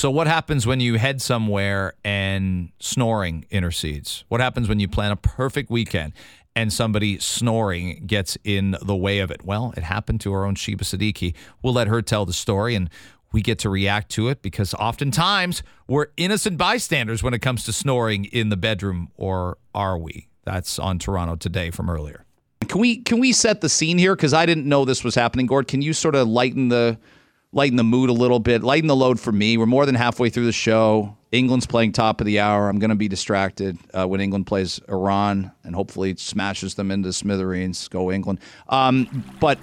So what happens when you head somewhere and snoring intercedes? What happens when you plan a perfect weekend and somebody snoring gets in the way of it? Well, it happened to our own Sheba Siddiqui. We'll let her tell the story, and we get to react to it because oftentimes we're innocent bystanders when it comes to snoring in the bedroom, or are we? That's on Toronto Today from earlier. Can we set the scene here? Because I didn't know this was happening, Gord. Can you sort of lighten the mood a little bit, lighten the load for me? We're more than halfway through the show. England's playing top of the hour. I'm going to be distracted when England plays Iran and hopefully smashes them into smithereens. Go England. But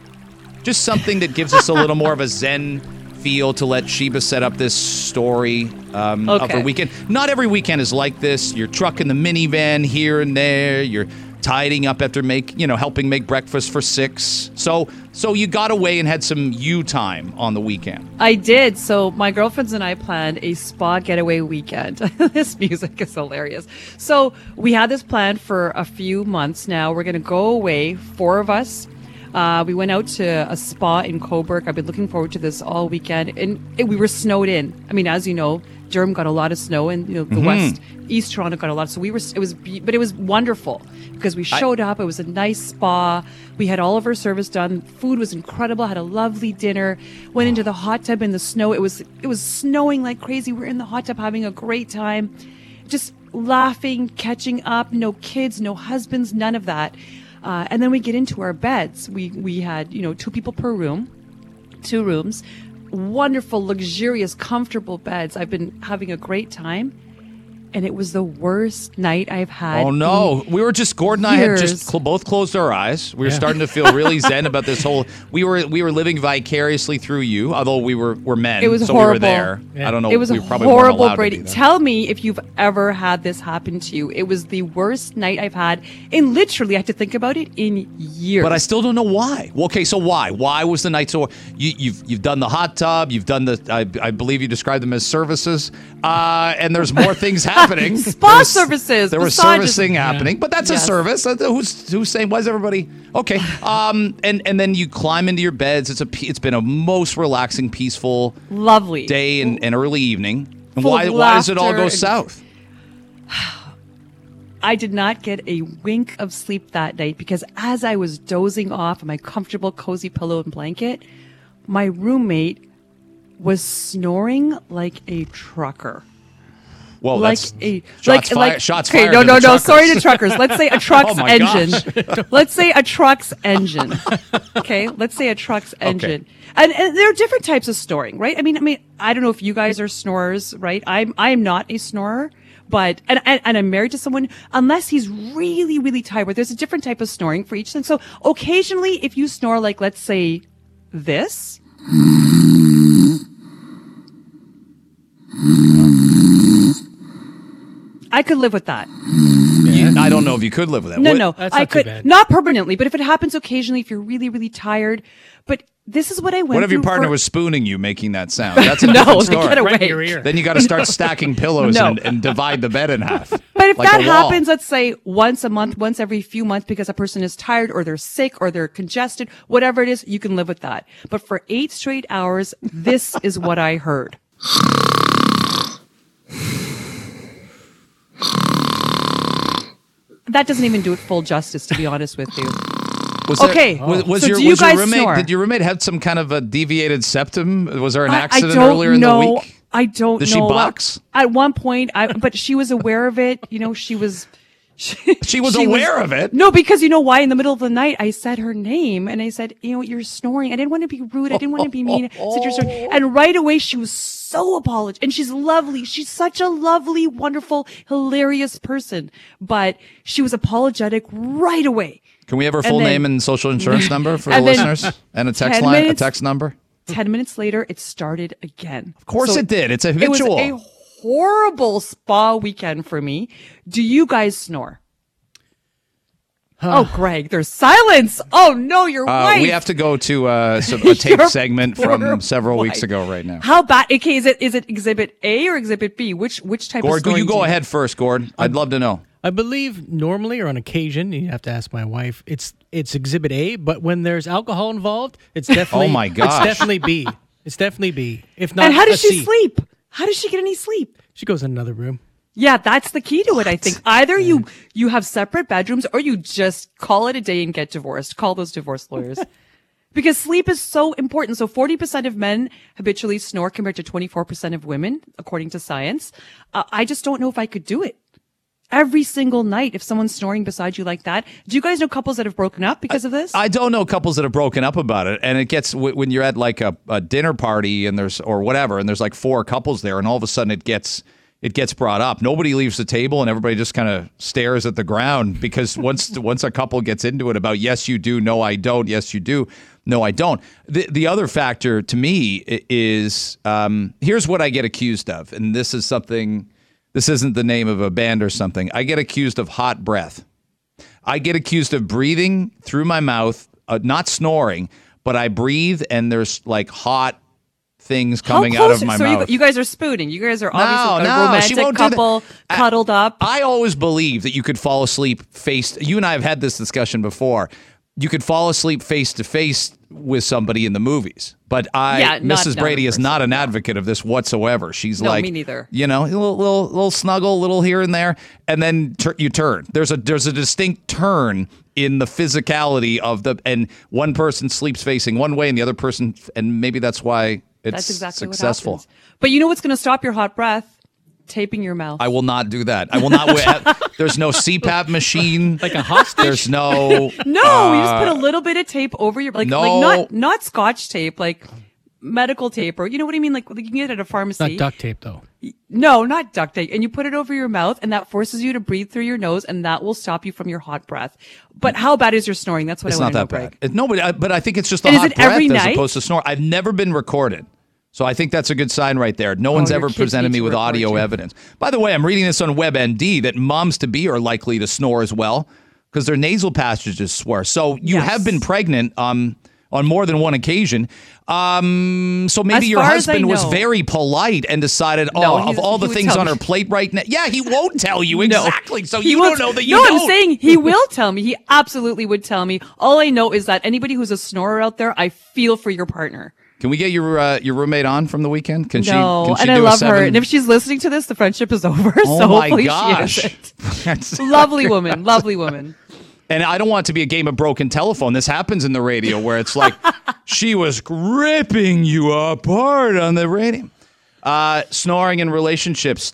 just something that gives us a little more of a zen feel to let Sheba set up this story of her weekend. Not every weekend is like this. You're trucking the minivan here and there. You're tidying up after helping make breakfast for six. So you got away and had some you time on the weekend. I did. So my girlfriends and I planned a spa getaway weekend. This music is hilarious. So we had this plan for a few months now. We're going to go away, four of us. We went out to a spa in Cobourg. I've been looking forward to this all weekend. And we were snowed in. I mean, as you know, Durham got a lot of snow, and the West, East Toronto got a lot. So but it was wonderful because we showed up. It was a nice spa. We had all of our service done. Food was incredible. Had a lovely dinner. Went into the hot tub in the snow. It was snowing like crazy. We're in the hot tub having a great time, just laughing, catching up. No kids, no husbands, none of that. And then we get into our beds. We had, two people per room, two rooms. Wonderful, luxurious, comfortable beds. I've been having a great time, and it was the worst night I've had. Oh no! We were just Gord and I had just both closed our eyes. We were starting to feel really zen about this whole. We were living vicariously through you, although we're men. It was horrible. We were there. Yeah. I don't know. It was horrible, Brady. Tell me if you've ever had this happen to you. It was the worst night I've had, and literally I have to think about it in years. But I still don't know why. Well, okay, so why? Why was the night so? You've done the hot tub. You've done the. I believe you described them as services. And there's more things happening. Happening. Spa services. There was servicing happening, but that's a service. Who's saying? Why is everybody okay? And then you climb into your beds. It's been a most relaxing, peaceful, lovely day and early evening. And why does it all go south? I did not get a wink of sleep that night because as I was dozing off on my comfortable, cozy pillow and blanket, my roommate was snoring like a trucker. Whoa, like that's a shots fired. Okay, no. Sorry to truckers. Let's say a truck's engine. Let's say a truck's engine. Okay, let's say a truck's engine. And there are different types of snoring, right? I mean, I don't know if you guys are snorers, right? I'm not a snorer, but and I'm married to someone. Unless he's really, really tired, there's a different type of snoring for each thing. So occasionally, if you snore, like let's say this. I could live with that. Yeah. I don't know if you could live with that. No. That's not too bad. Not permanently, but if it happens occasionally, if you're really, really tired. But this is what I went through. What if your partner was spooning you making that sound? That's a different story. Get away. Right in your ear. Then you got to start stacking pillows and divide the bed in half. But if that happens, let's say once a month, once every few months, because a person is tired or they're sick or they're congested, whatever it is, you can live with that. But for 8 straight hours, this is what I heard. That doesn't even do it full justice, to be honest with you. Did your roommate have some kind of a deviated septum? Was there an accident earlier in the week? I don't know. Did she box? At one point, but she was aware of it. She was aware of it? No, because you know why? In the middle of the night, I said her name, and I said, you're snoring. I didn't want to be rude. I didn't want to be mean. I said, you're snoring. And right away, she was so apologetic. And she's lovely. She's such a lovely, wonderful, hilarious person. But she was apologetic right away. Can we have her full name and social insurance number for the listeners? And a text line, a text number? 10 minutes later, it started again. Of course it did. It's habitual. It was a horrible spa weekend for me. Do you guys snore? Huh. Oh, Greg, there's silence. Oh, no, you're right. We have to go to a tape segment from several weeks ago right now. How bad? Okay, is it Exhibit A or Exhibit B? Which type of snoring? Gord, you go ahead first, Gord. I'd love to know. I believe normally or on occasion, you have to ask my wife, it's Exhibit A, but when there's alcohol involved, it's definitely B. It's definitely B. If not, and how does she sleep? How does she get any sleep? She goes in another room. Yeah, that's the key to it, I think. Either you have separate bedrooms or you just call it a day and get divorced. Call those divorce lawyers. Because sleep is so important. So 40% of men habitually snore compared to 24% of women, according to science. I just don't know if I could do it. Every single night, if someone's snoring beside you like that. Do you guys know couples that have broken up because of this? I don't know couples that have broken up about it. And it gets when you're at like a dinner party and there's or whatever, and there's like four couples there, and all of a sudden it gets brought up. Nobody leaves the table, and everybody just kind of stares at the ground because once a couple gets into it about yes you do, no I don't, yes you do, no I don't. The other factor to me is here's what I get accused of, and this is something. This isn't the name of a band or something. I get accused of hot breath. I get accused of breathing through my mouth, not snoring, but I breathe and there's like hot things coming out of my mouth. You guys are spooning. You guys are obviously a romantic couple cuddled up. I always believe that you could fall asleep face. You and I have had this discussion before. You could fall asleep face to face with somebody in the movies, but Mrs. Brady is not an advocate of this whatsoever. She's like, me neither. You know, a little snuggle, a little here and there, and then you turn. There's a distinct turn in the physicality of and one person sleeps facing one way, and the other person, and maybe that's why it's exactly successful. What happens. But you know what's going to stop your hot breath? Taping your mouth. I will not do that. I will not. There's no CPAP machine. Like a hostage. There's no. No, you just put a little bit of tape over your not Scotch tape, like medical tape, or you know what I mean. Like you can get it at a pharmacy. Not duct tape though. No, not duct tape. And you put it over your mouth, and that forces you to breathe through your nose, and that will stop you from your hot breath. But how bad is your snoring? That's what I want to know. It's not that bad. No, but I think it's just the hot breath as opposed to snore. I've never been recorded. So I think that's a good sign right there. No one's ever presented me with audio evidence. By the way, I'm reading this on WebMD that moms-to-be are likely to snore as well because their nasal passages swore. So you have been pregnant on more than one occasion. So maybe your husband was very polite and decided, of all the things on her plate right now. Yeah, he won't tell you exactly. So you don't know that you know. No, I'm saying he will tell me. He absolutely would tell me. All I know is that anybody who's a snorer out there, I feel for your partner. Can we get your roommate on from the weekend? Can she and I love her. And if she's listening to this, the friendship is over. So hopefully she isn't. Lovely woman. And I don't want it to be a game of broken telephone. This happens in the radio where it's like she was ripping you apart on the radio. Snoring in relationships.